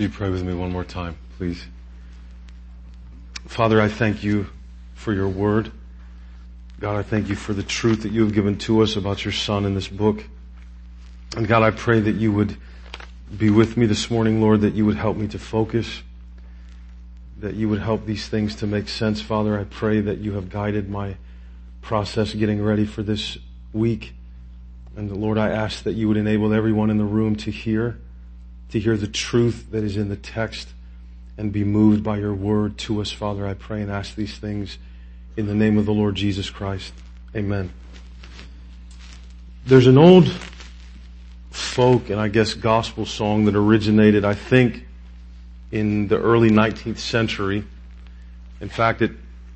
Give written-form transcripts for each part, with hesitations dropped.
You pray with me one more time, please. Father, I thank you for your word. God, I thank you for the truth that you have given to us about your Son in this book. And God, I pray that you would be with me this morning, Lord, that you would help me to focus, that you would help these things to make sense, Father. I pray that you have guided my process getting ready for this week. And Lord, I ask that you would enable everyone in the room to hear the truth that is in the text and be moved by your word to us, Father. I pray and ask these things in the name of the Lord Jesus Christ. Amen. There's an old folk and I guess gospel song that originated, I think, in the early 19th century. In fact,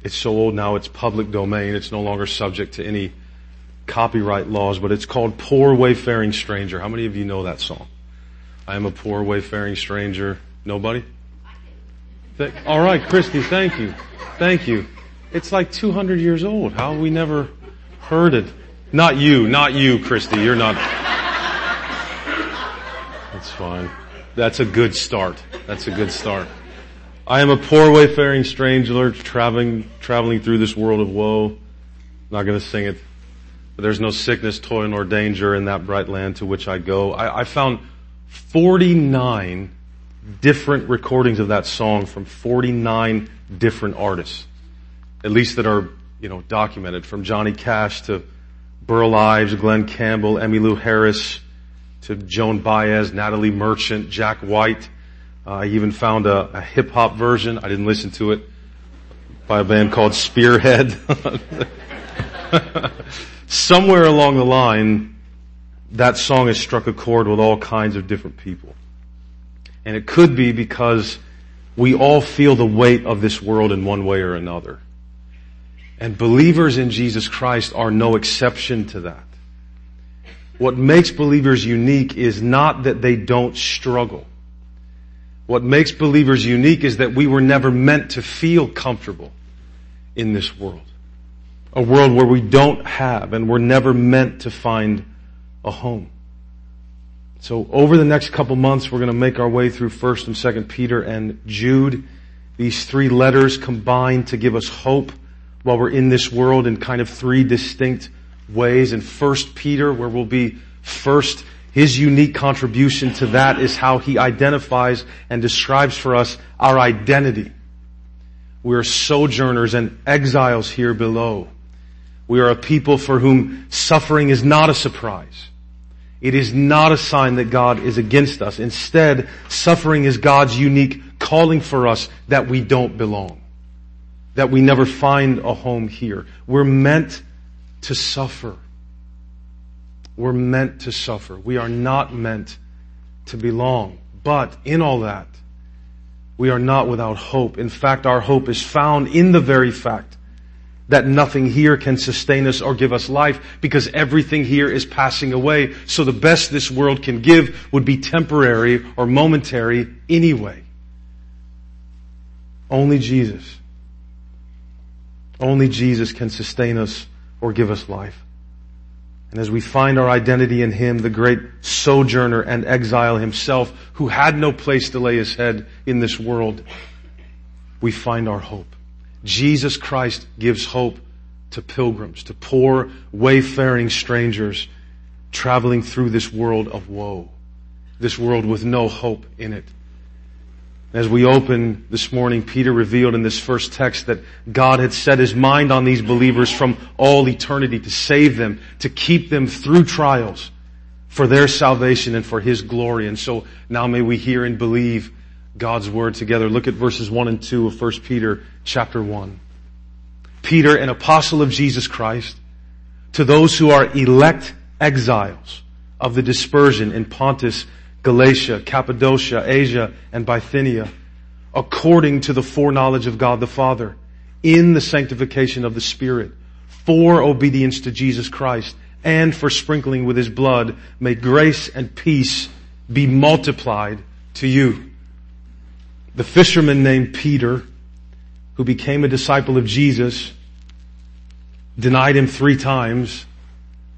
it's so old now it's public domain. It's no longer subject to any copyright laws, but it's called Poor Wayfaring Stranger. How many of you know that song? I am a poor wayfaring stranger. Nobody? All right, Christy, thank you. Thank you. It's like 200 years old. How have we never heard it? Not you, Christy. You're not. That's fine. That's a good start. I am a poor wayfaring stranger traveling through this world of woe. I'm not going to sing it. But there's no sickness, toil, nor danger in that bright land to which I go. I found 49 different recordings of that song from 49 different artists, at least that are, documented, from Johnny Cash to Burl Ives, Glenn Campbell, Emmylou Harris, to Joan Baez, Natalie Merchant, Jack White. I even found a hip-hop version. I didn't listen to it, by a band called Spearhead. Somewhere along the line, that song has struck a chord with all kinds of different people. And it could be because we all feel the weight of this world in one way or another. And believers in Jesus Christ are no exception to that. What makes believers unique is not that they don't struggle. What makes believers unique is that we were never meant to feel comfortable in this world. A world where we don't have and we're never meant to find a home. So over the next couple months, we're going to make our way through 1st and 2nd Peter and Jude. These three letters combine to give us hope while we're in this world in kind of three distinct ways. In 1st Peter, where we'll be first, his unique contribution to that is how he identifies and describes for us our identity. We are sojourners and exiles here below. We are a people for whom suffering is not a surprise. It is not a sign that God is against us. Instead, suffering is God's unique calling for us that we don't belong, that we never find a home here. We're meant to suffer. We're meant to suffer. We are not meant to belong. But in all that, we are not without hope. In fact, our hope is found in the very fact that nothing here can sustain us or give us life, because everything here is passing away. So the best this world can give would be temporary or momentary anyway. Only Jesus. Only Jesus can sustain us or give us life. And as we find our identity in Him, the great sojourner and exile Himself, who had no place to lay His head in this world, we find our hope. Jesus Christ gives hope to pilgrims, to poor, wayfaring strangers traveling through this world of woe, this world with no hope in it. As we open this morning, Peter revealed in this first text that God had set His mind on these believers from all eternity to save them, to keep them through trials for their salvation and for His glory. And so now may we hear and believe God's word together. Look at verses 1 and 2 of 1 Peter chapter 1. Peter, an apostle of Jesus Christ, to those who are elect exiles of the dispersion in Pontus, Galatia, Cappadocia, Asia, and Bithynia, according to the foreknowledge of God the Father, in the sanctification of the Spirit, for obedience to Jesus Christ, and for sprinkling with His blood, may grace and peace be multiplied to you. The fisherman named Peter, who became a disciple of Jesus, denied Him 3 times,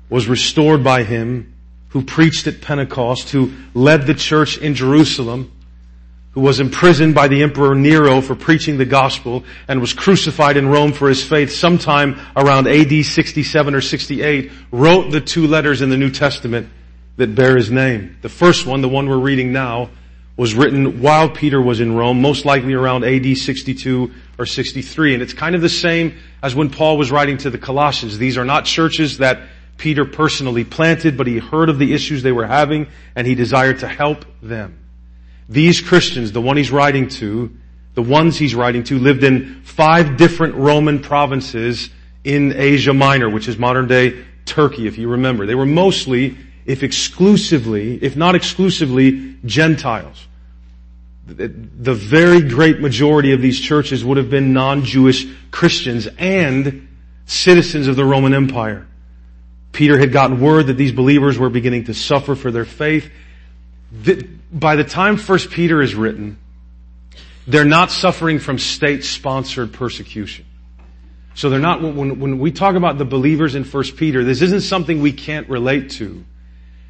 was restored by Him, who preached at Pentecost, who led the church in Jerusalem, who was imprisoned by the Emperor Nero for preaching the gospel and was crucified in Rome for his faith sometime around AD 67 or 68, wrote the two letters in the New Testament that bear his name. The first one, the one we're reading now, was written while Peter was in Rome, most likely around AD 62 or 63. And it's kind of the same as when Paul was writing to the Colossians. These are not churches that Peter personally planted, but he heard of the issues they were having and he desired to help them. These Christians, the ones he's writing to, lived in 5 different Roman provinces in Asia Minor, which is modern day Turkey, if you remember. They were mostly, if not exclusively, Gentiles. The very great majority of these churches would have been non-Jewish Christians and citizens of the Roman Empire. Peter had gotten word that these believers were beginning to suffer for their faith. By the time 1 Peter is written, they're not suffering from state-sponsored persecution. So they're not, when we talk about the believers in 1 Peter, this isn't something we can't relate to.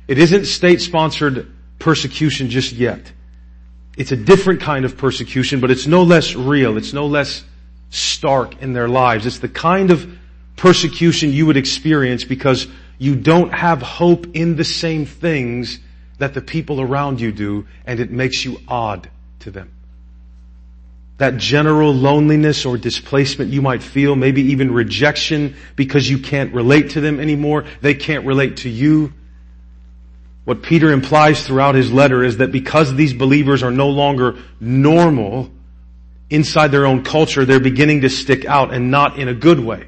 It isn't state-sponsored persecution just yet. It's a different kind of persecution, but it's no less real. It's no less stark in their lives. It's the kind of persecution you would experience because you don't have hope in the same things that the people around you do, and it makes you odd to them. That general loneliness or displacement you might feel, maybe even rejection because you can't relate to them anymore, they can't relate to you. What Peter implies throughout his letter is that because these believers are no longer normal inside their own culture, they're beginning to stick out, and not in a good way.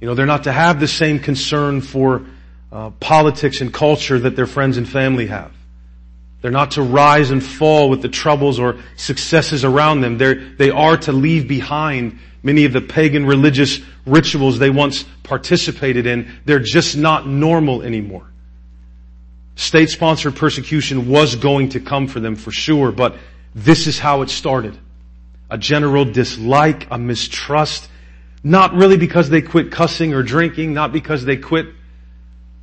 You know, they're not to have the same concern for politics and culture that their friends and family have. They're not to rise and fall with the troubles or successes around them. They are to leave behind many of the pagan religious rituals they once participated in. They're just not normal anymore. State-sponsored persecution was going to come for them for sure, but this is how it started. A general dislike, a mistrust, not really because they quit cussing or drinking, not because they quit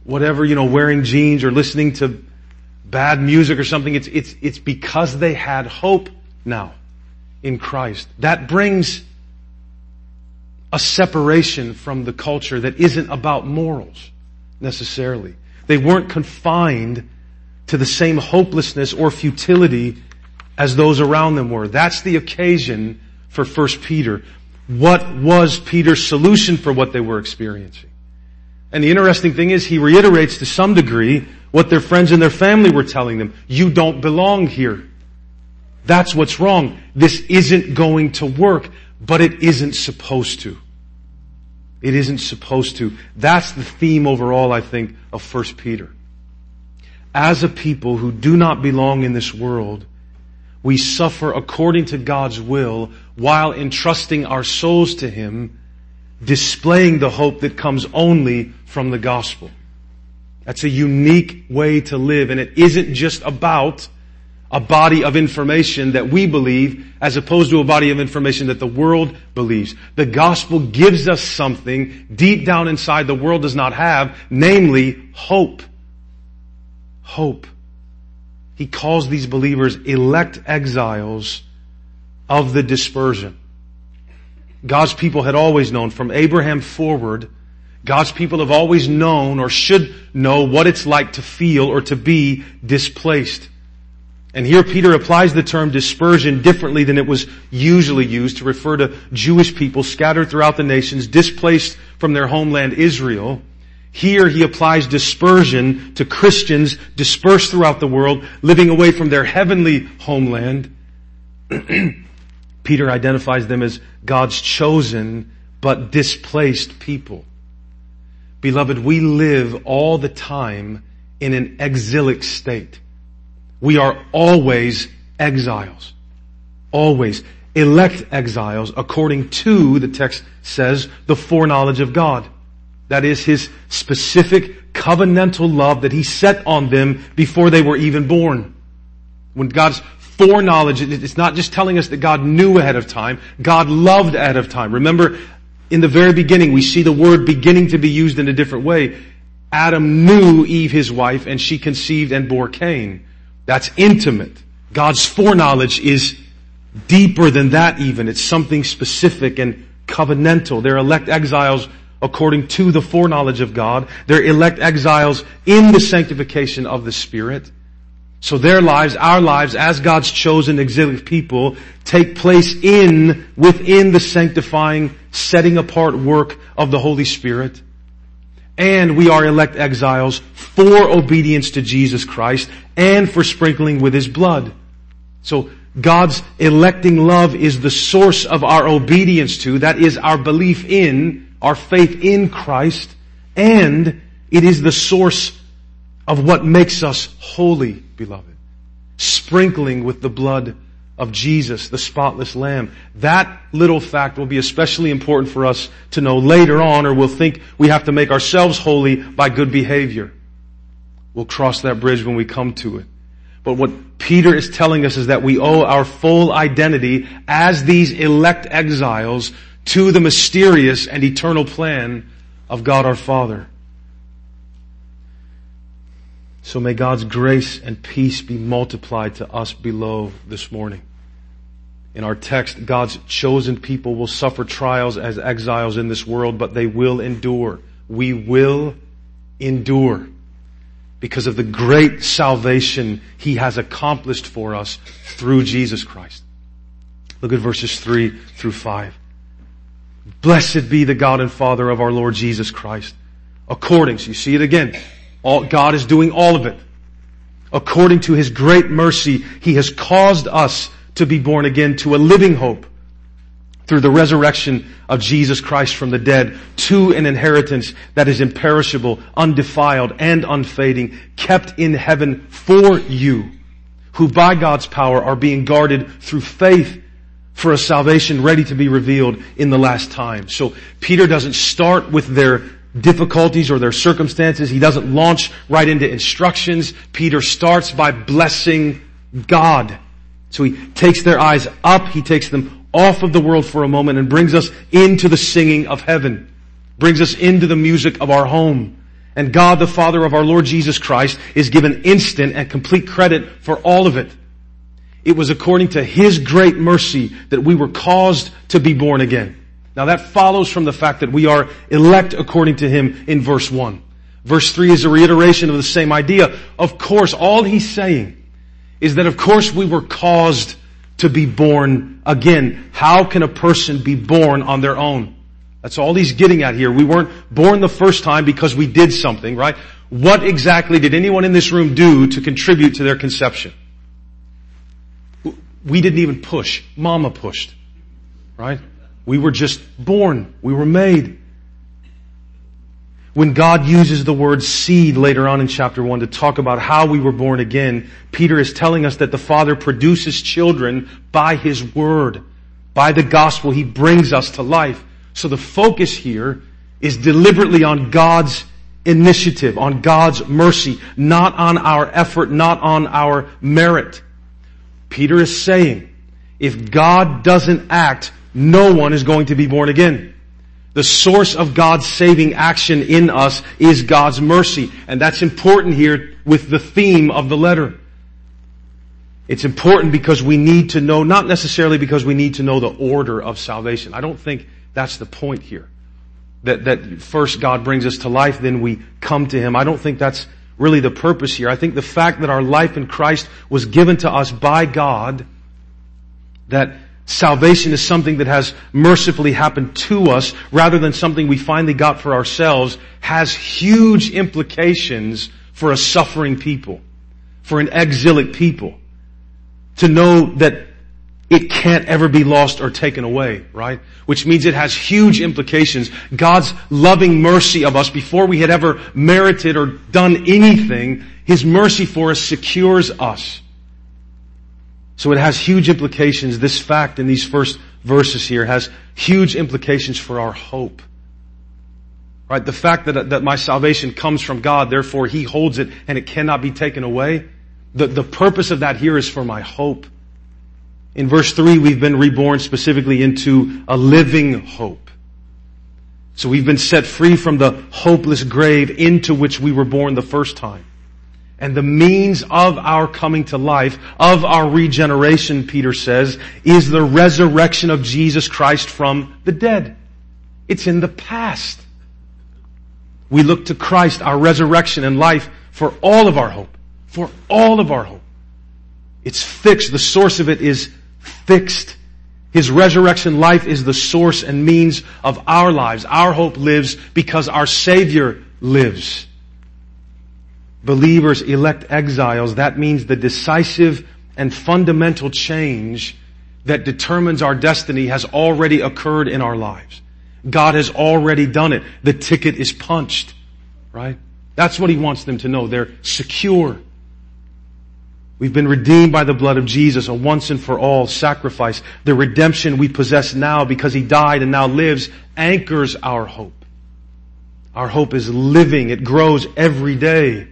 whatever, wearing jeans or listening to bad music or something. It's because they had hope now in Christ. That brings a separation from the culture that isn't about morals necessarily. They weren't confined to the same hopelessness or futility as those around them were. That's the occasion for 1 Peter. What was Peter's solution for what they were experiencing? And the interesting thing is he reiterates to some degree what their friends and their family were telling them. You don't belong here. That's what's wrong. This isn't going to work, but it isn't supposed to. It isn't supposed to. That's the theme overall, I think, of 1 Peter. As a people who do not belong in this world, we suffer according to God's will while entrusting our souls to Him, displaying the hope that comes only from the gospel. That's a unique way to live, and it isn't just about a body of information that we believe as opposed to a body of information that the world believes. The gospel gives us something deep down inside the world does not have, namely hope. Hope. He calls these believers elect exiles of the dispersion. God's people had always known, from Abraham forward, God's people have always known or should know what it's like to feel or to be displaced. And here Peter applies the term dispersion differently than it was usually used to refer to Jewish people scattered throughout the nations, displaced from their homeland Israel. Here he applies dispersion to Christians dispersed throughout the world, living away from their heavenly homeland. Peter identifies them as God's chosen but displaced people. Beloved, we live all the time in an exilic state. We are always exiles. Always. Elect exiles according to, the text says, the foreknowledge of God. That is His specific covenantal love that He set on them before they were even born. When God's foreknowledge, it's not just telling us that God knew ahead of time. God loved ahead of time. Remember, in the very beginning, we see the word beginning to be used in a different way. Adam knew Eve, his wife, and she conceived and bore Cain. That's intimate. God's foreknowledge is deeper than that even. It's something specific and covenantal. They're elect exiles according to the foreknowledge of God. They're elect exiles in the sanctification of the Spirit. So their lives, our lives, as God's chosen exilic people, take place within the sanctifying, setting apart work of the Holy Spirit. And we are elect exiles for obedience to Jesus Christ and for sprinkling with His blood. So God's electing love is the source of our obedience to, that is our belief in, our faith in Christ, and it is the source of what makes us holy, beloved. Sprinkling with the blood of Jesus, the spotless Lamb. That little fact will be especially important for us to know later on, or we'll think we have to make ourselves holy by good behavior. We'll cross that bridge when we come to it. But what Peter is telling us is that we owe our full identity as these elect exiles to the mysterious and eternal plan of God our Father. So may God's grace and peace be multiplied to us below this morning. In our text, God's chosen people will suffer trials as exiles in this world, but they will endure. We will endure because of the great salvation He has accomplished for us through Jesus Christ. Look at verses 3-5. Blessed be the God and Father of our Lord Jesus Christ. According, so you see it again. God is doing all of it. According to His great mercy, He has caused us to be born again to a living hope through the resurrection of Jesus Christ from the dead, to an inheritance that is imperishable, undefiled, and unfading, kept in heaven for you, who by God's power are being guarded through faith for a salvation ready to be revealed in the last time. So Peter doesn't start with their difficulties or their circumstances. He doesn't launch right into instructions. Peter starts by blessing God. So he takes their eyes up, he takes them off of the world for a moment and brings us into the singing of heaven, brings us into the music of our home. And God, the Father of our Lord Jesus Christ, is given instant and complete credit for all of it. It was according to His great mercy that we were caused to be born again. Now that follows from the fact that we are elect according to Him in verse 1. Verse 3 is a reiteration of the same idea. Of course, all he's saying is that of course we were caused to be born again. How can a person be born on their own? That's all he's getting at here. We weren't born the first time because we did something, right? What exactly did anyone in this room do to contribute to their conception? We didn't even push. Mama pushed, right? We were just born. We were made. When God uses the word seed later on in chapter 1 to talk about how we were born again, Peter is telling us that the Father produces children by His Word. By the gospel, He brings us to life. So the focus here is deliberately on God's initiative, on God's mercy, not on our effort, not on our merit. Peter is saying, if God doesn't act, no one is going to be born again. The source of God's saving action in us is God's mercy. And that's important here with the theme of the letter. It's important because we need to know, not necessarily because we need to know the order of salvation. I don't think that's the point here. That first God brings us to life, then we come to Him. I don't think that's really the purpose here. I think the fact that our life in Christ was given to us by God, that salvation is something that has mercifully happened to us rather than something we finally got for ourselves, has huge implications for a suffering people, for an exilic people. To know that it can't ever be lost or taken away, right? Which means it has huge implications. God's loving mercy of us before we had ever merited or done anything, His mercy for us secures us. So it has huge implications. This fact in these first verses here has huge implications for our hope. Right? The fact that my salvation comes from God, therefore He holds it and it cannot be taken away. The purpose of that here is for my hope. In verse 3, we've been reborn specifically into a living hope. So we've been set free from the hopeless grave into which we were born the first time. And the means of our coming to life, of our regeneration, Peter says, is the resurrection of Jesus Christ from the dead. It's in the past. We look to Christ, our resurrection and life, for all of our hope. For all of our hope. It's fixed. The source of it is fixed. His resurrection life is the source and means of our lives. Our hope lives because our Savior lives. Believers, elect exiles, that means the decisive and fundamental change that determines our destiny has already occurred in our lives. God has already done it. The ticket is punched, right? That's what He wants them to know. They're secure. We've been redeemed by the blood of Jesus, a once and for all sacrifice. The redemption we possess now because He died and now lives anchors our hope. Our hope is living. It grows every day.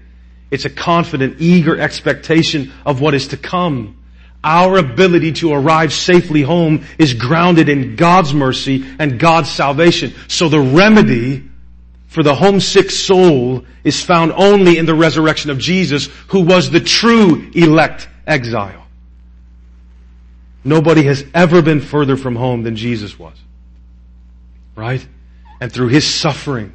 It's a confident, eager expectation of what is to come. Our ability to arrive safely home is grounded in God's mercy and God's salvation. So the remedy for the homesick soul is found only in the resurrection of Jesus, who was the true elect exile. Nobody has ever been further from home than Jesus was. Right? And through His suffering,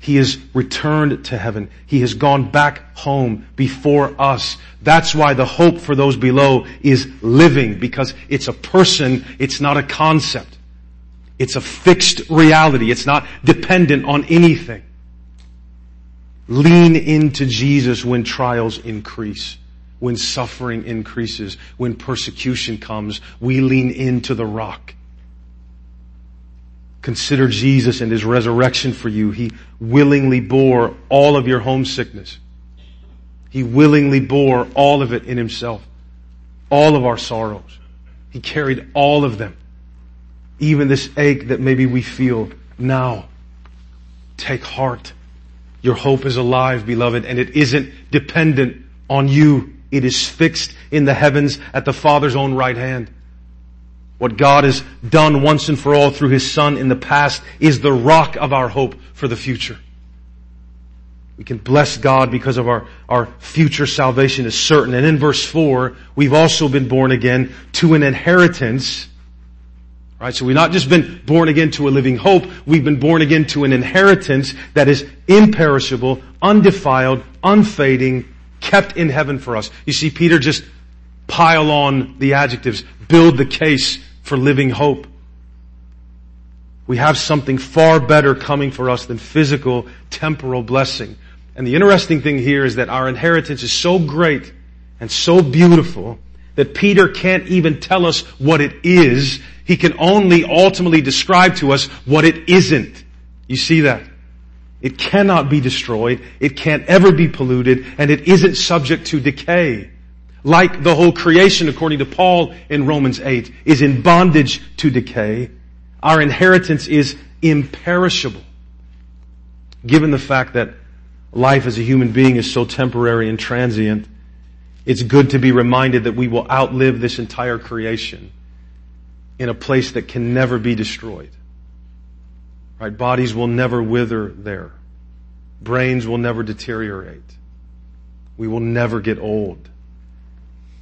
He is returned to heaven. He has gone back home before us. That's why the hope for those below is living, because it's a person, it's not a concept. It's a fixed reality. It's not dependent on anything. Lean into Jesus when trials increase, when suffering increases, when persecution comes. We lean into the rock. Consider Jesus and His resurrection for you. He willingly bore all of your homesickness. He willingly bore all of it in Himself. All of our sorrows. He carried all of them. Even this ache that maybe we feel now. Take heart. Your hope is alive, beloved, and it isn't dependent on you. It is fixed in the heavens at the Father's own right hand. What God has done once and for all through His Son in the past is the rock of our hope for the future. We can bless God because of our future salvation is certain. And in verse 4, we've also been born again to an inheritance. Right? So we've not just been born again to a living hope. We've been born again to an inheritance that is imperishable, undefiled, unfading, kept in heaven for us. You see, Peter just pile on the adjectives. Build the case for living hope. We have something far better coming for us than physical, temporal blessing. And the interesting thing here is that our inheritance is so great and so beautiful that Peter can't even tell us what it is. He can only ultimately describe to us what it isn't. You see that? It cannot be destroyed. It can't ever be polluted. And it isn't subject to decay. Like the whole creation, according to Paul in Romans 8, is in bondage to decay. Our inheritance is imperishable. Given the fact that life as a human being is so temporary and transient, it's good to be reminded that we will outlive this entire creation in a place that can never be destroyed. Right? Bodies will never wither there. Brains will never deteriorate. We will never get old.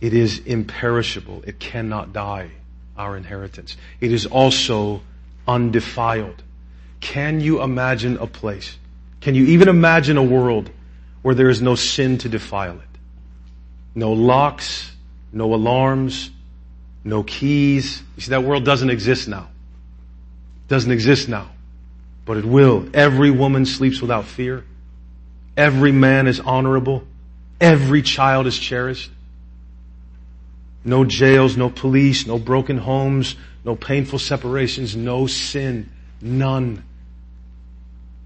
It is imperishable. It cannot die, our inheritance. It is also undefiled. Can you imagine a place? Can you even imagine a world where there is no sin to defile it? No locks, no alarms, no keys. You see, that world doesn't exist now. Doesn't exist now. But it will. Every woman sleeps without fear. Every man is honorable. Every child is cherished. No jails, no police, no broken homes, no painful separations, no sin, none.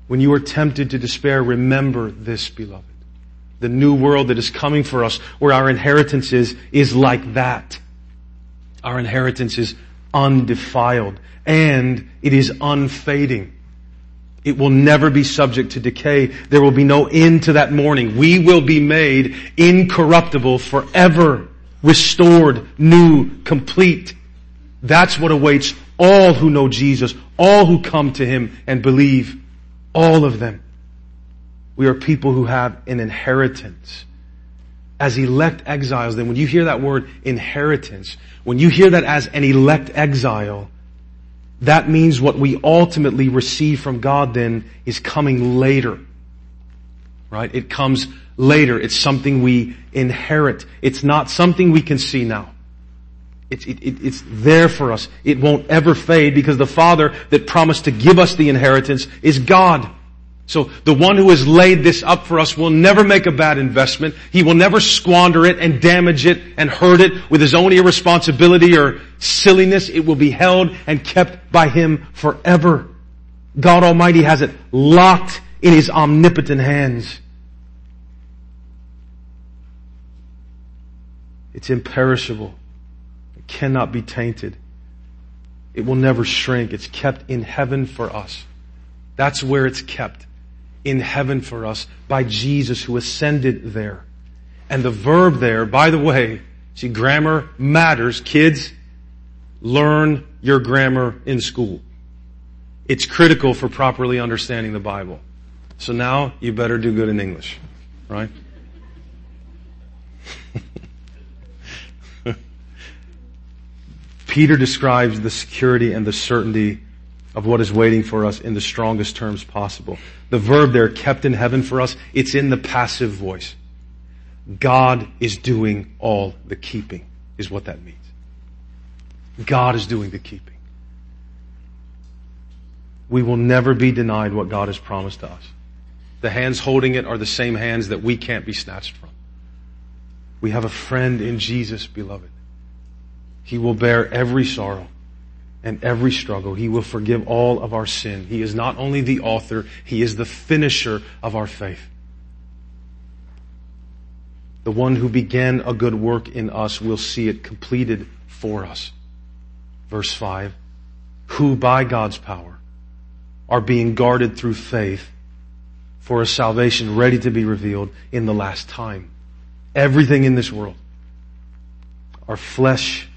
When you are tempted to despair, remember this, beloved. The new world that is coming for us, where our inheritance is like that. Our inheritance is undefiled, and it is unfading. It will never be subject to decay. There will be no end to that morning. We will be made incorruptible forever. Restored, new, complete. That's what awaits all who know Jesus, all who come to Him and believe, all of them. We are people who have an inheritance. as elect exiles, then when you hear that word inheritance, when you hear that as an elect exile, that means what we ultimately receive from God then is coming later. Right? It comes later. It's something we inherit. It's not something we can see now. It's there for us. It won't ever fade because the Father that promised to give us the inheritance is God. So the one who has laid this up for us will never make a bad investment. He will never squander it and damage it and hurt it with his own irresponsibility or silliness. It will be held and kept by him forever. God Almighty has it locked in his omnipotent hands. It's imperishable. It cannot be tainted. It will never shrink. It's kept in heaven for us. That's where it's kept. In heaven for us by Jesus who ascended there. And the verb there, by the way, see, grammar matters. Kids, learn your grammar in school. It's critical for properly understanding the Bible. So now you better do good in English, right? Peter describes the security and the certainty of what is waiting for us in the strongest terms possible. The verb there, kept in heaven for us, it's in the passive voice. God is doing all the keeping, is what that means. God is doing the keeping. We will never be denied what God has promised to us. The hands holding it are the same hands that we can't be snatched from. We have a friend in Jesus, beloved. He will bear every sorrow and every struggle. He will forgive all of our sin. He is not only the author, He is the finisher of our faith. The one who began a good work in us will see it completed for us. Verse 5, who by God's power are being guarded through faith for a salvation ready to be revealed in the last time. Everything in this world, our flesh,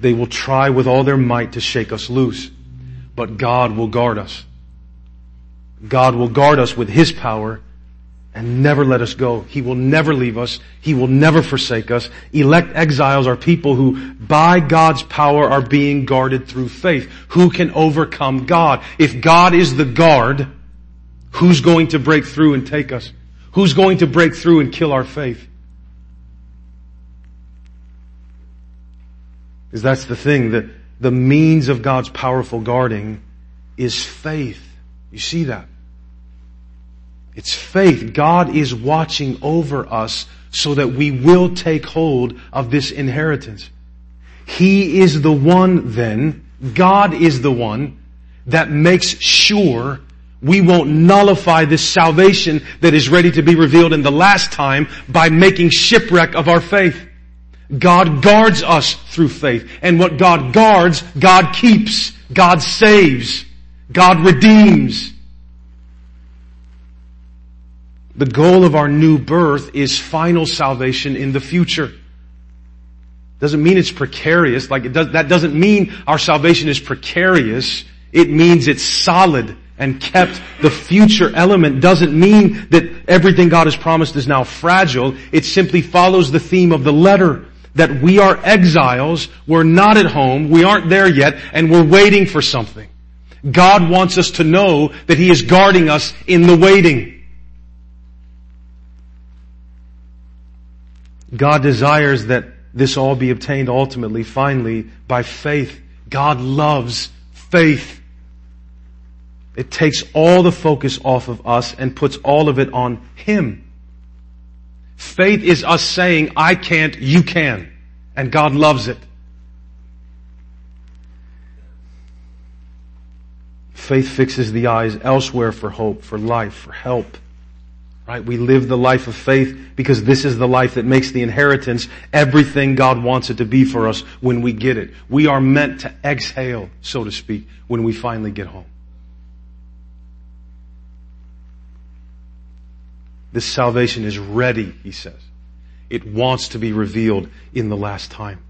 they will try with all their might to shake us loose, but God will guard us. God will guard us with His power and never let us go. He will never leave us. He will never forsake us. Elect exiles are people who, by God's power, are being guarded through faith. Who can overcome God? If God is the guard, who's going to break through and take us? Who's going to break through and kill our faith? Because that's the thing, that the means of God's powerful guarding is faith. You see that? It's faith. God is watching over us so that we will take hold of this inheritance. He is the one then, God is the one that makes sure we won't nullify this salvation that is ready to be revealed in the last time by making shipwreck of our faith. God guards us through faith. And what God guards, God keeps. God saves. God redeems. The goal of our new birth is final salvation in the future. Doesn't mean it's precarious. That doesn't mean our salvation is precarious. It means it's solid and kept. The future element doesn't mean that everything God has promised is now fragile. It simply follows the theme of the letter. That we are exiles, we're not at home, we aren't there yet, and we're waiting for something. God wants us to know that He is guarding us in the waiting. God desires that this all be obtained ultimately, finally, by faith. God loves faith. It takes all the focus off of us and puts all of it on Him. Faith is us saying, I can't, you can. And God loves it. Faith fixes the eyes elsewhere for hope, for life, for help. Right? We live the life of faith because this is the life that makes the inheritance everything God wants it to be for us when we get it. We are meant to exhale, so to speak, when we finally get home. This salvation is ready, he says. It wants to be revealed in the last time.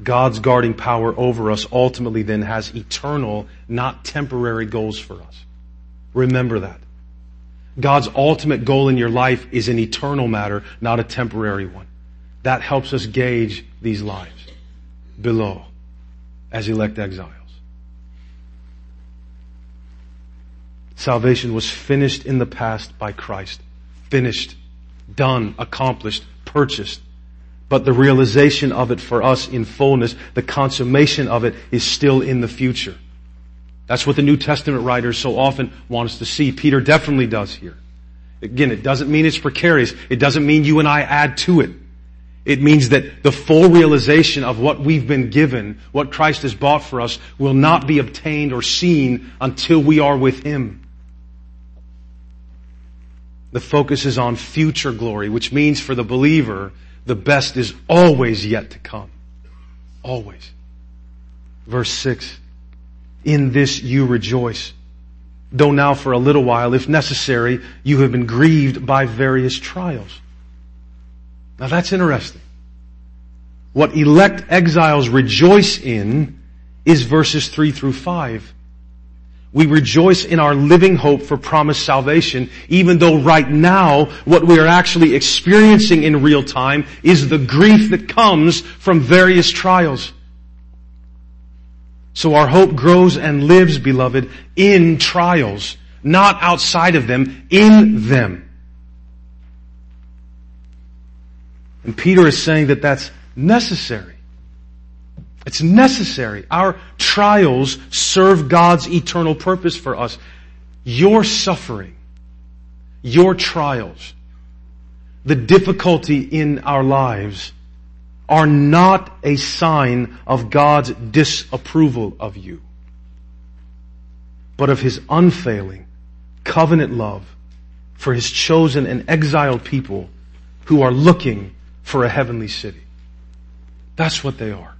God's guarding power over us ultimately then has eternal, not temporary goals for us. Remember that. God's ultimate goal in your life is an eternal matter, not a temporary one. That helps us gauge these lives below as elect exiles. Salvation was finished in the past by Christ. Finished, done, accomplished, purchased. But the realization of it for us in fullness, the consummation of it, is still in the future. That's what the New Testament writers so often want us to see. Peter definitely does here. Again, it doesn't mean it's precarious. It doesn't mean you and I add to it. It means that the full realization of what we've been given, what Christ has bought for us, will not be obtained or seen until we are with Him. The focus is on future glory, which means for the believer, the best is always yet to come. Always. Verse 6. In this you rejoice, though now for a little while, if necessary, you have been grieved by various trials. Now that's interesting. What elect exiles rejoice in is verses 3-5. We rejoice in our living hope for promised salvation, even though right now what we are actually experiencing in real time is the grief that comes from various trials. So our hope grows and lives, beloved, in trials, not outside of them, in them. And Peter is saying that that's necessary. It's necessary. Our trials serve God's eternal purpose for us. Your suffering, your trials, the difficulty in our lives are not a sign of God's disapproval of you, but of His unfailing covenant love for His chosen and exiled people who are looking for a heavenly city. That's what they are.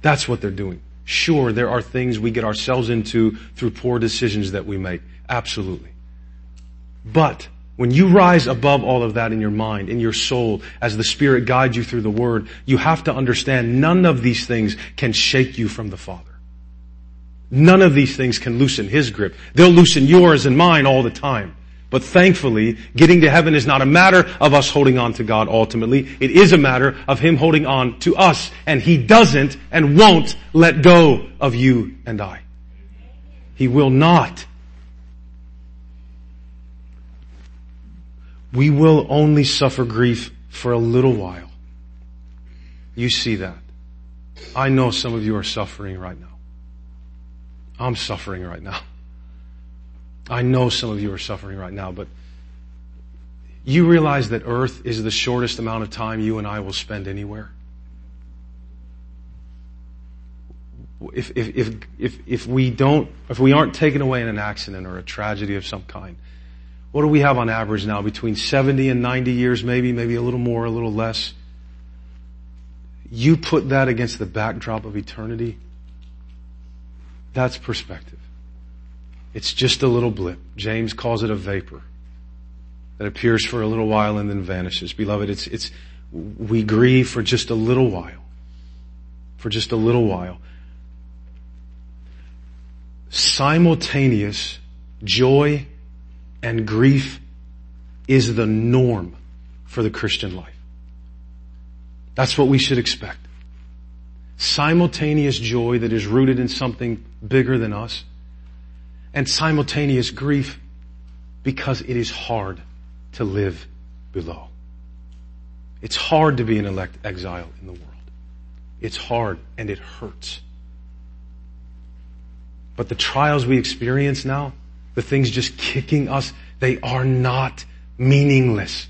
That's what they're doing. Sure, there are things we get ourselves into through poor decisions that we make. Absolutely. But when you rise above all of that in your mind, in your soul, as the Spirit guides you through the Word, you have to understand none of these things can shake you from the Father. None of these things can loosen His grip. They'll loosen yours and mine all the time. But thankfully, getting to heaven is not a matter of us holding on to God ultimately. It is a matter of Him holding on to us. And He doesn't and won't let go of you and I. He will not. We will only suffer grief for a little while. You see that. I know some of you are suffering right now. I'm suffering right now. I know some of you are suffering right now, but you realize that earth is the shortest amount of time you and I will spend anywhere? If we aren't taken away in an accident or a tragedy of some kind, what do we have on average now? Between 70 and 90 years maybe a little more, a little less. You put that against the backdrop of eternity, that's perspective. It's just a little blip. James calls it a vapor that appears for a little while and then vanishes. Beloved, we grieve for just a little while. For just a little while. Simultaneous joy and grief is the norm for the Christian life. That's what we should expect. Simultaneous joy that is rooted in something bigger than us, and simultaneous grief because it is hard to live below. It's hard to be an elect exile in the world. It's hard and it hurts. But the trials we experience now, the things just kicking us, they are not meaningless.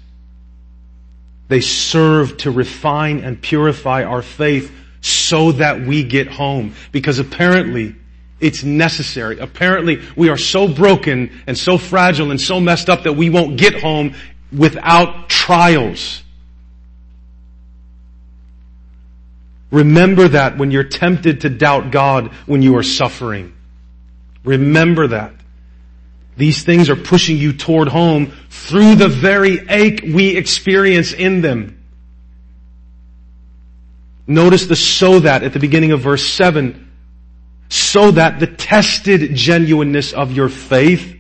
They serve to refine and purify our faith so that we get home. Because apparently, it's necessary. Apparently, we are so broken and so fragile and so messed up that we won't get home without trials. Remember that when you're tempted to doubt God when you are suffering. Remember that. These things are pushing you toward home through the very ache we experience in them. Notice the "so that" at the beginning of verse 7. So that the tested genuineness of your faith,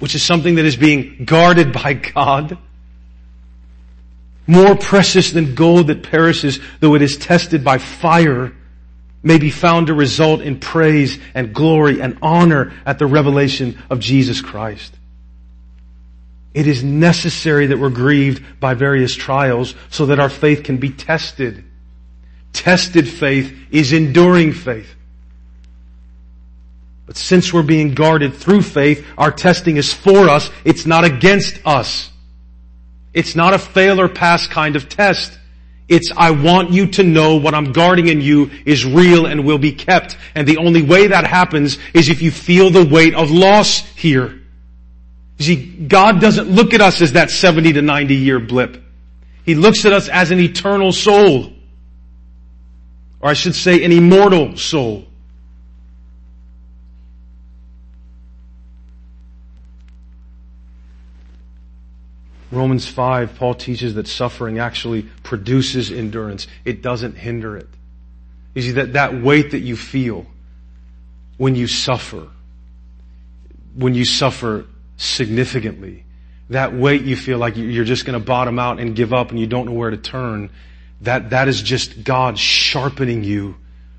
which is something that is being guarded by God, more precious than gold that perishes, though it is tested by fire, may be found to result in praise and glory and honor at the revelation of Jesus Christ. It is necessary that we're grieved by various trials so that our faith can be tested. Tested faith is enduring faith. But since we're being guarded through faith, our testing is for us. It's not against us. It's not a fail or pass kind of test. It's, I want you to know what I'm guarding in you is real and will be kept. And the only way that happens is if you feel the weight of loss here. You see, God doesn't look at us as that 70 to 90 year blip. He looks at us as an eternal soul. Or I should say an immortal soul. Romans 5, Paul teaches that suffering actually produces endurance. It doesn't hinder it. You see, that weight that you feel when you suffer significantly, that weight you feel like you're just going to bottom out and give up and you don't know where to turn, that is just God sharpening you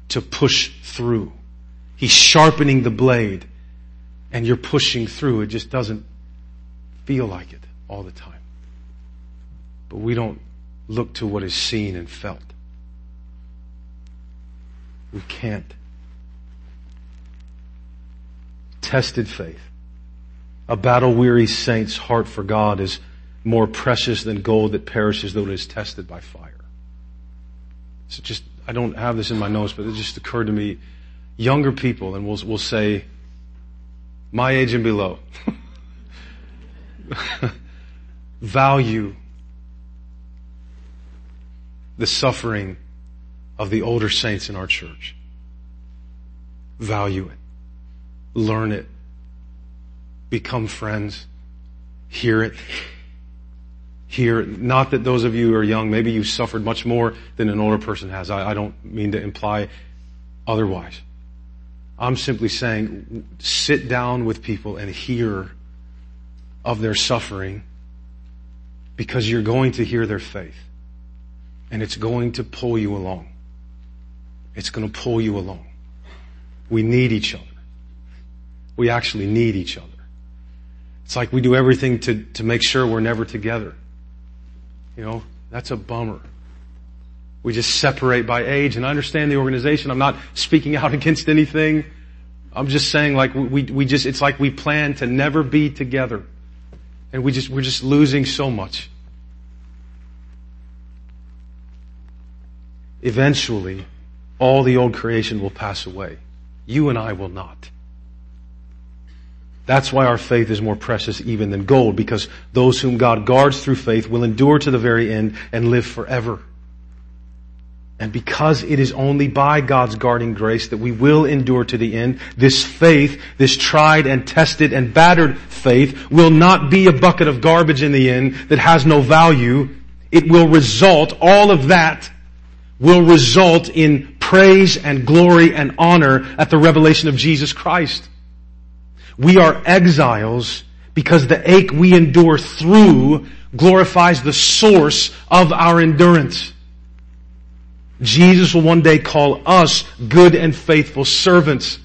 to push through. He's sharpening the blade and you're pushing through. It just doesn't feel like it all the time. But we don't look to what is seen and felt. We can't. Tested faith. A battle-weary saint's heart for God is more precious than gold that perishes, though it is tested by fire. So just, I don't have this in my notes, but it just occurred to me, younger people, and we'll say, my age and below, value the suffering of the older saints in our church. Value it. Learn it. Become friends. Hear it. Hear it. Not that those of you who are young, maybe you've suffered much more than an older person has. I don't mean to imply otherwise. I'm simply saying sit down with people and hear of their suffering, because you're going to hear their faith. And it's going to pull you along. It's going to pull you along. We need each other. We actually need each other. It's like we do everything to make sure we're never together. You know, that's a bummer. We just separate by age. And I understand the organization. I'm not speaking out against anything. I'm just saying, like, we just, it's like we plan to never be together. And we're just losing so much. Eventually, all the old creation will pass away. You and I will not. That's why our faith is more precious even than gold, because those whom God guards through faith will endure to the very end and live forever. And because it is only by God's guarding grace that we will endure to the end, this faith, this tried and tested and battered faith, will not be a bucket of garbage in the end that has no value. It will result, all of that will result in praise and glory and honor at the revelation of Jesus Christ. We are exiles because the ache we endure through glorifies the source of our endurance. Jesus will one day call us good and faithful servants.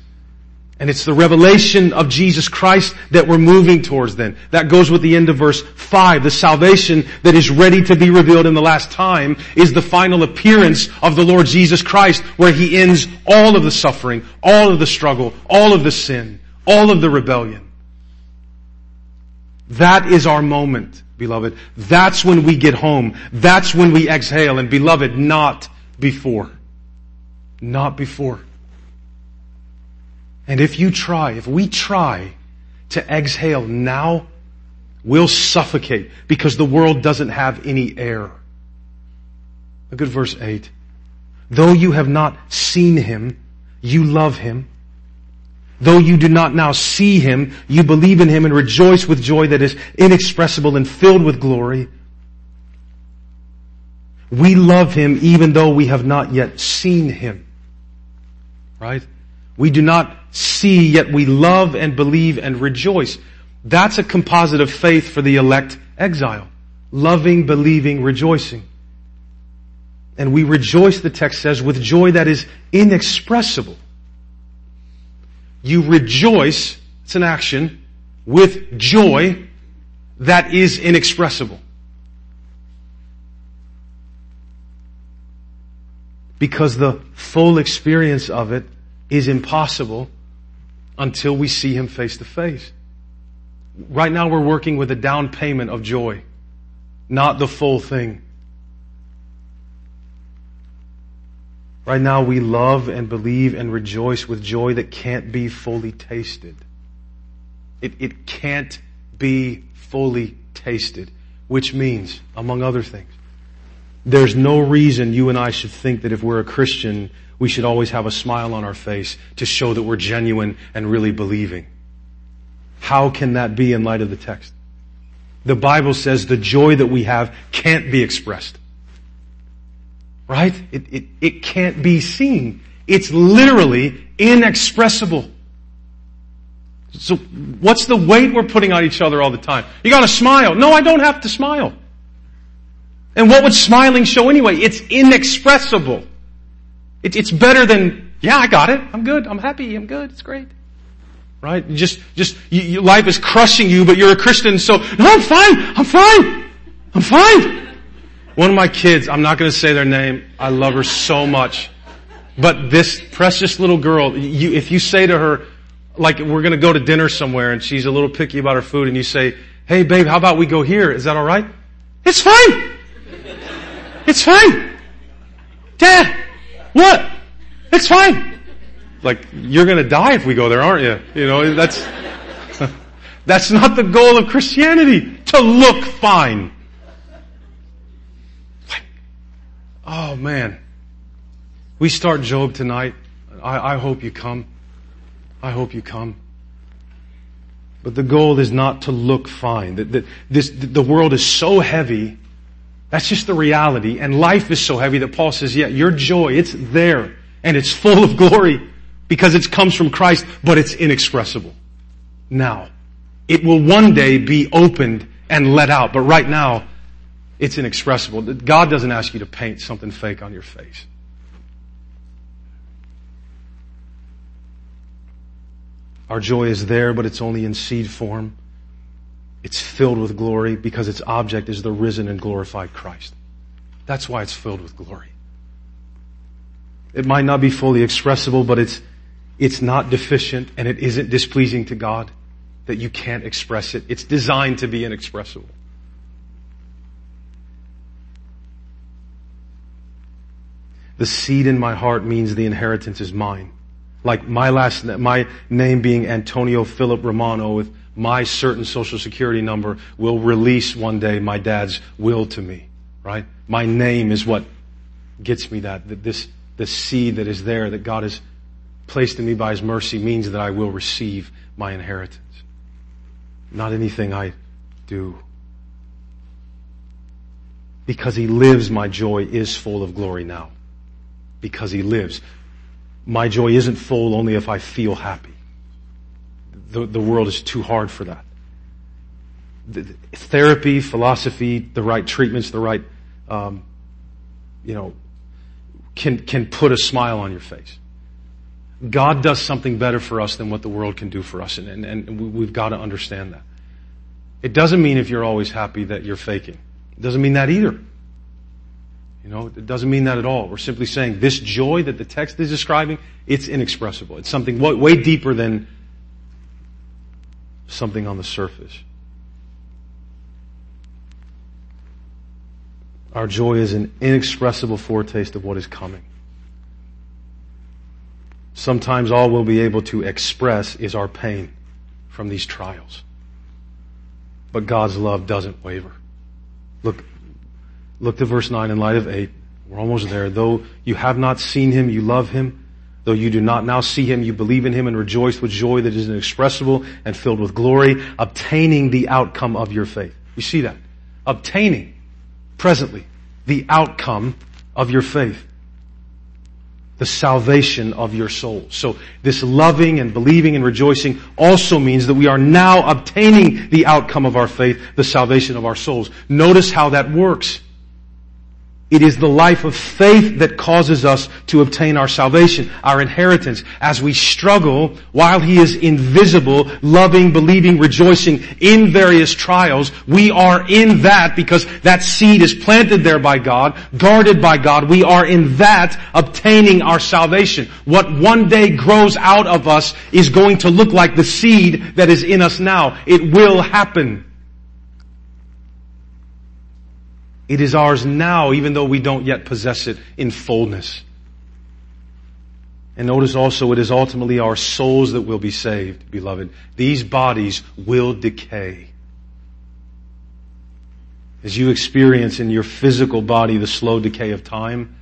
And it's the revelation of Jesus Christ that we're moving towards then. That goes with the end of verse 5. The salvation that is ready to be revealed in the last time is the final appearance of the Lord Jesus Christ, where He ends all of the suffering, all of the struggle, all of the sin, all of the rebellion. That is our moment, beloved. That's when we get home. That's when we exhale. And beloved, not before. Not before. And if we try to exhale now, we'll suffocate, because the world doesn't have any air. Look at verse 8. Though you have not seen Him, you love Him. Though you do not now see Him, you believe in Him and rejoice with joy that is inexpressible and filled with glory. We love Him even though we have not yet seen Him. Right? We do not see, yet we love and believe and rejoice. That's a composite of faith for the elect exile. Loving, believing, rejoicing. And we rejoice, the text says, with joy that is inexpressible. You rejoice, it's an action, with joy that is inexpressible. Because the full experience of it is impossible until we see Him face to face. Right now we're working with a down payment of joy, not the full thing. Right now we love and believe and rejoice with joy that can't be fully tasted. It can't be fully tasted, which means, among other things, there's no reason you and I should think that if we're a Christian, we should always have a smile on our face to show that we're genuine and really believing. How can that be in light of the text? The Bible says the joy that we have can't be expressed. Right? It can't be seen. It's literally inexpressible. So what's the weight we're putting on each other all the time? You gotta smile. No, I don't have to smile. And what would smiling show anyway? It's inexpressible. It's better than, yeah, I got it. I'm good. I'm happy. I'm good. It's great. Right? Your life is crushing you, but you're a Christian, so, no, I'm fine. I'm fine. I'm fine. One of my kids, I'm not going to say their name. I love her so much. But this precious little girl, if you say to her, like, we're going to go to dinner somewhere and she's a little picky about her food and you say, hey babe, how about we go here? Is that all right? It's fine. It's fine. Dad, what? It's fine. Like, you're going to die if we go there, aren't you? You know, that's not the goal of Christianity, to look fine. Oh man, we start Job tonight. I hope you come. I hope you come. But the goal is not to look fine. The world is so heavy. That's just the reality. And life is so heavy that Paul says, yeah, your joy, it's there. And it's full of glory because it comes from Christ, but it's inexpressible. Now, it will one day be opened and let out. But right now, it's inexpressible. God doesn't ask you to paint something fake on your face. Our joy is there, but it's only in seed form. It's filled with glory because its object is the risen and glorified Christ. That's why it's filled with glory. It might not be fully expressible, but it's not deficient, and it isn't displeasing to God that you can't express it. It's designed to be inexpressible. The seed in my heart means the inheritance is mine. Like my name being Antonio Philip Romano with my certain social security number will release one day my dad's will to me, right? My name is what gets me the seed that is there that God has placed in me by His mercy means that I will receive my inheritance. Not anything I do. Because He lives, my joy is full of glory now. Because He lives. My joy isn't full only if I feel happy. The world is too hard for that. Therapy, philosophy, the right treatments, the right, can put a smile on your face. God does something better for us than what the world can do for us, and we've got to understand that. It doesn't mean if you're always happy that you're faking. It doesn't mean that either. You know, it doesn't mean that at all. We're simply saying this joy that the text is describing, it's inexpressible. It's something way deeper than something on the surface. Our joy is an inexpressible foretaste of what is coming. Sometimes all we'll be able to express is our pain from these trials. But God's love doesn't waver. Look to verse 9 in light of 8. We're almost there. Though you have not seen Him, you love Him. Though you do not now see Him, you believe in Him and rejoice with joy that is inexpressible and filled with glory, obtaining the outcome of your faith. You see that? Obtaining, presently, the outcome of your faith. the salvation of your souls. So this loving and believing and rejoicing also means that we are now obtaining the outcome of our faith, the salvation of our souls. Notice how that works. It is the life of faith that causes us to obtain our salvation, our inheritance, as we struggle while He is invisible, loving, believing, rejoicing in various trials. We are in that because that seed is planted there by God, guarded by God. We are in that obtaining our salvation. What one day grows out of us is going to look like the seed that is in us now. It will happen. It is ours now, even though we don't yet possess it in fullness. And notice also, it is ultimately our souls that will be saved, beloved. These bodies will decay. As you experience in your physical body the slow decay of time,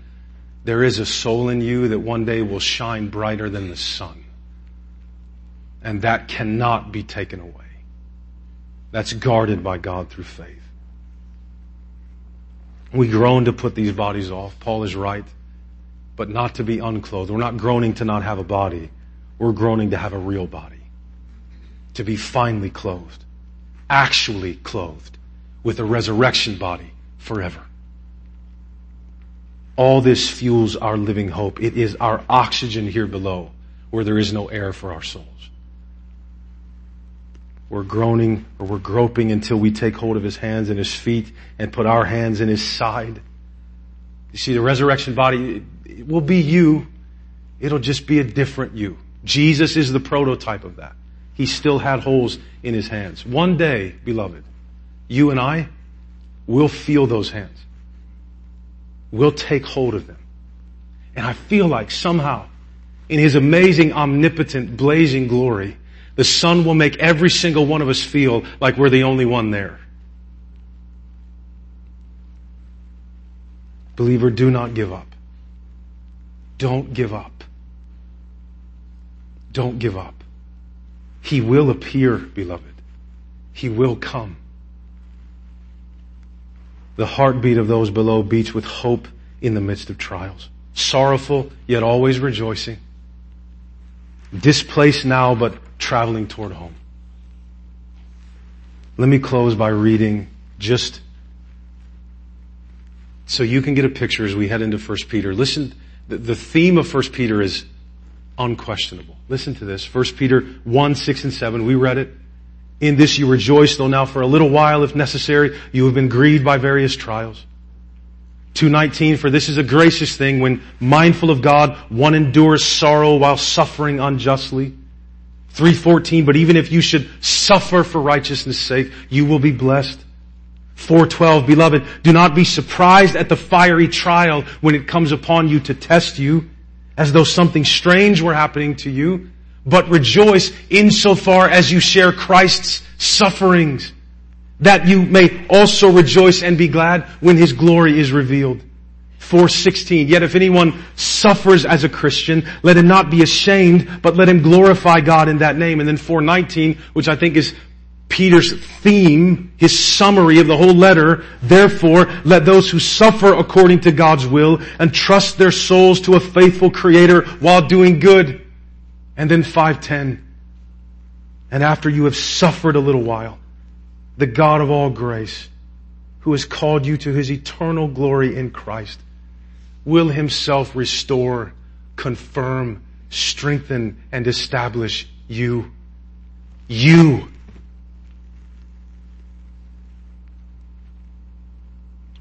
there is a soul in you that one day will shine brighter than the sun. And that cannot be taken away. That's guarded by God through faith. We groan to put these bodies off. Paul is right, but not to be unclothed. We're not groaning to not have a body. We're groaning to have a real body, to be finely clothed, actually clothed with a resurrection body forever. All this fuels our living hope. It is our oxygen here below where there is no air for our souls. We're groaning, or we're groping until we take hold of His hands and His feet and put our hands in His side. You see, the resurrection body, it will be you. It'll just be a different you. Jesus is the prototype of that. He still had holes in His hands. One day, beloved, you and I will feel those hands. We'll take hold of them. And I feel like somehow, in His amazing, omnipotent, blazing glory, the Son will make every single one of us feel like we're the only one there. Believer, do not give up. Don't give up. Don't give up. He will appear, beloved. He will come. The heartbeat of those below beats with hope in the midst of trials. Sorrowful, yet always rejoicing. Displaced now, but traveling toward home. Let me close by reading just so you can get a picture as we head into 1 Peter. Listen, the theme of 1 Peter is unquestionable. Listen to this. 1 Peter 1, 6, and 7. We read it. In this you rejoice, though now for a little while, if necessary, you have been grieved by various trials. 2:19, for this is a gracious thing when mindful of God, one endures sorrow while suffering unjustly. 3:14, but even if you should suffer for righteousness' sake, you will be blessed. 4:12, beloved, do not be surprised at the fiery trial when it comes upon you to test you, as though something strange were happening to you, but rejoice insofar as you share Christ's sufferings, that you may also rejoice and be glad when His glory is revealed. 4:16, yet if anyone suffers as a Christian, let him not be ashamed, but let him glorify God in that name. And then 4:19, which I think is Peter's theme, his summary of the whole letter, therefore let those who suffer according to God's will entrust their souls to a faithful Creator while doing good. And then 5:10, and after you have suffered a little while, the God of all grace, who has called you to His eternal glory in Christ, will Himself restore, confirm, strengthen, and establish you. You.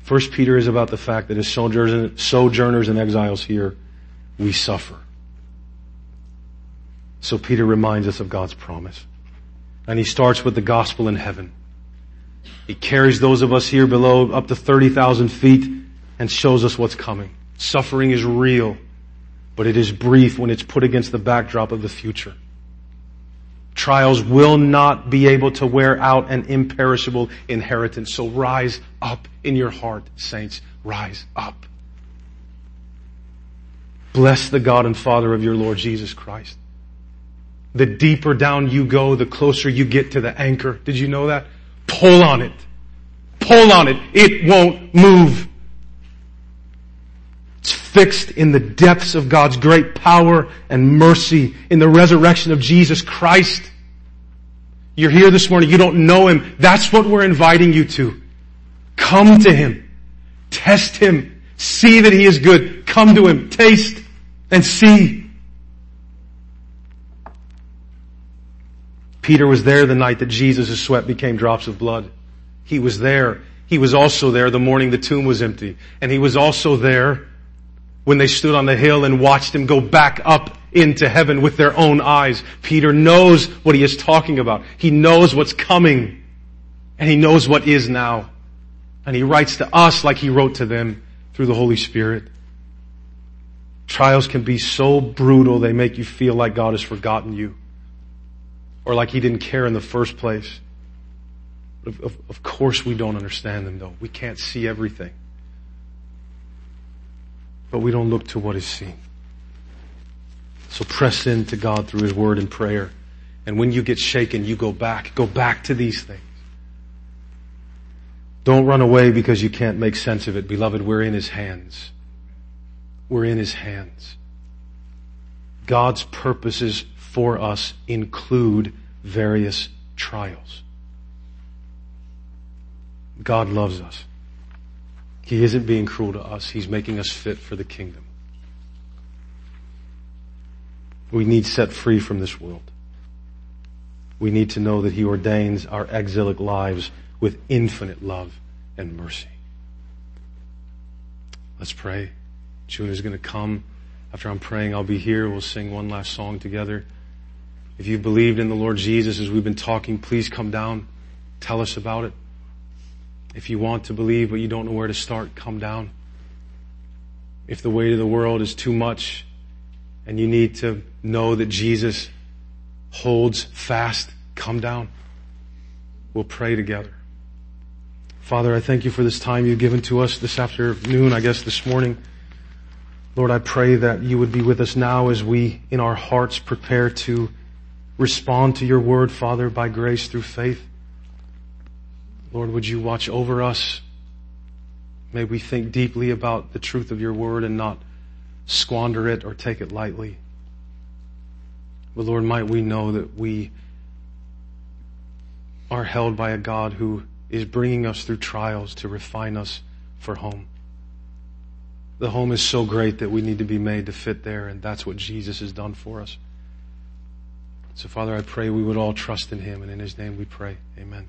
1 Peter is about the fact that as sojourners and exiles here, we suffer. So Peter reminds us of God's promise. And he starts with the gospel in heaven. He carries those of us here below up to 30,000 feet and shows us what's coming. Suffering is real, but it is brief when it's put against the backdrop of the future. Trials will not be able to wear out an imperishable inheritance. So rise up in your heart, saints. Rise up. Bless the God and Father of your Lord Jesus Christ. The deeper down you go, the closer you get to the anchor. Did you know that? Pull on it. Pull on it. It won't move. It's fixed in the depths of God's great power and mercy in the resurrection of Jesus Christ. You're here this morning. You don't know Him. That's what we're inviting you to. Come to Him. Test Him. See that He is good. Come to Him. Taste and see. Peter was there the night that Jesus' sweat became drops of blood. He was there. He was also there the morning the tomb was empty. And he was also there when they stood on the hill and watched Him go back up into heaven with their own eyes. Peter knows what he is talking about. He knows what's coming. And he knows what is now. And he writes to us like he wrote to them through the Holy Spirit. Trials can be so brutal they make you feel like God has forgotten you. Or like He didn't care in the first place. Of course we don't understand them though. We can't see everything. But we don't look to what is seen. So press in to God through His Word and prayer. And when you get shaken, you go back. Go back to these things. Don't run away because you can't make sense of it. Beloved, we're in His hands. We're in His hands. God's purposes for us include various trials. God loves us. He isn't being cruel to us. He's making us fit for the kingdom. We need set free from this world. We need to know that He ordains our exilic lives with infinite love and mercy. Let's pray. June is going to come. After I'm praying, I'll be here. We'll sing one last song together. If you've believed in the Lord Jesus as we've been talking, please come down. Tell us about it. If you want to believe but you don't know where to start, come down. If the weight of the world is too much and you need to know that Jesus holds fast, come down. We'll pray together. Father, I thank You for this time You've given to us this afternoon, I guess this morning. Lord, I pray that You would be with us now as we, in our hearts, prepare to respond to Your Word, Father, by grace through faith. Lord, would You watch over us? May we think deeply about the truth of Your Word and not squander it or take it lightly. But Lord, might we know that we are held by a God who is bringing us through trials to refine us for home. The home is so great that we need to be made to fit there, and that's what Jesus has done for us. So Father, I pray we would all trust in Him, and in His name we pray. Amen.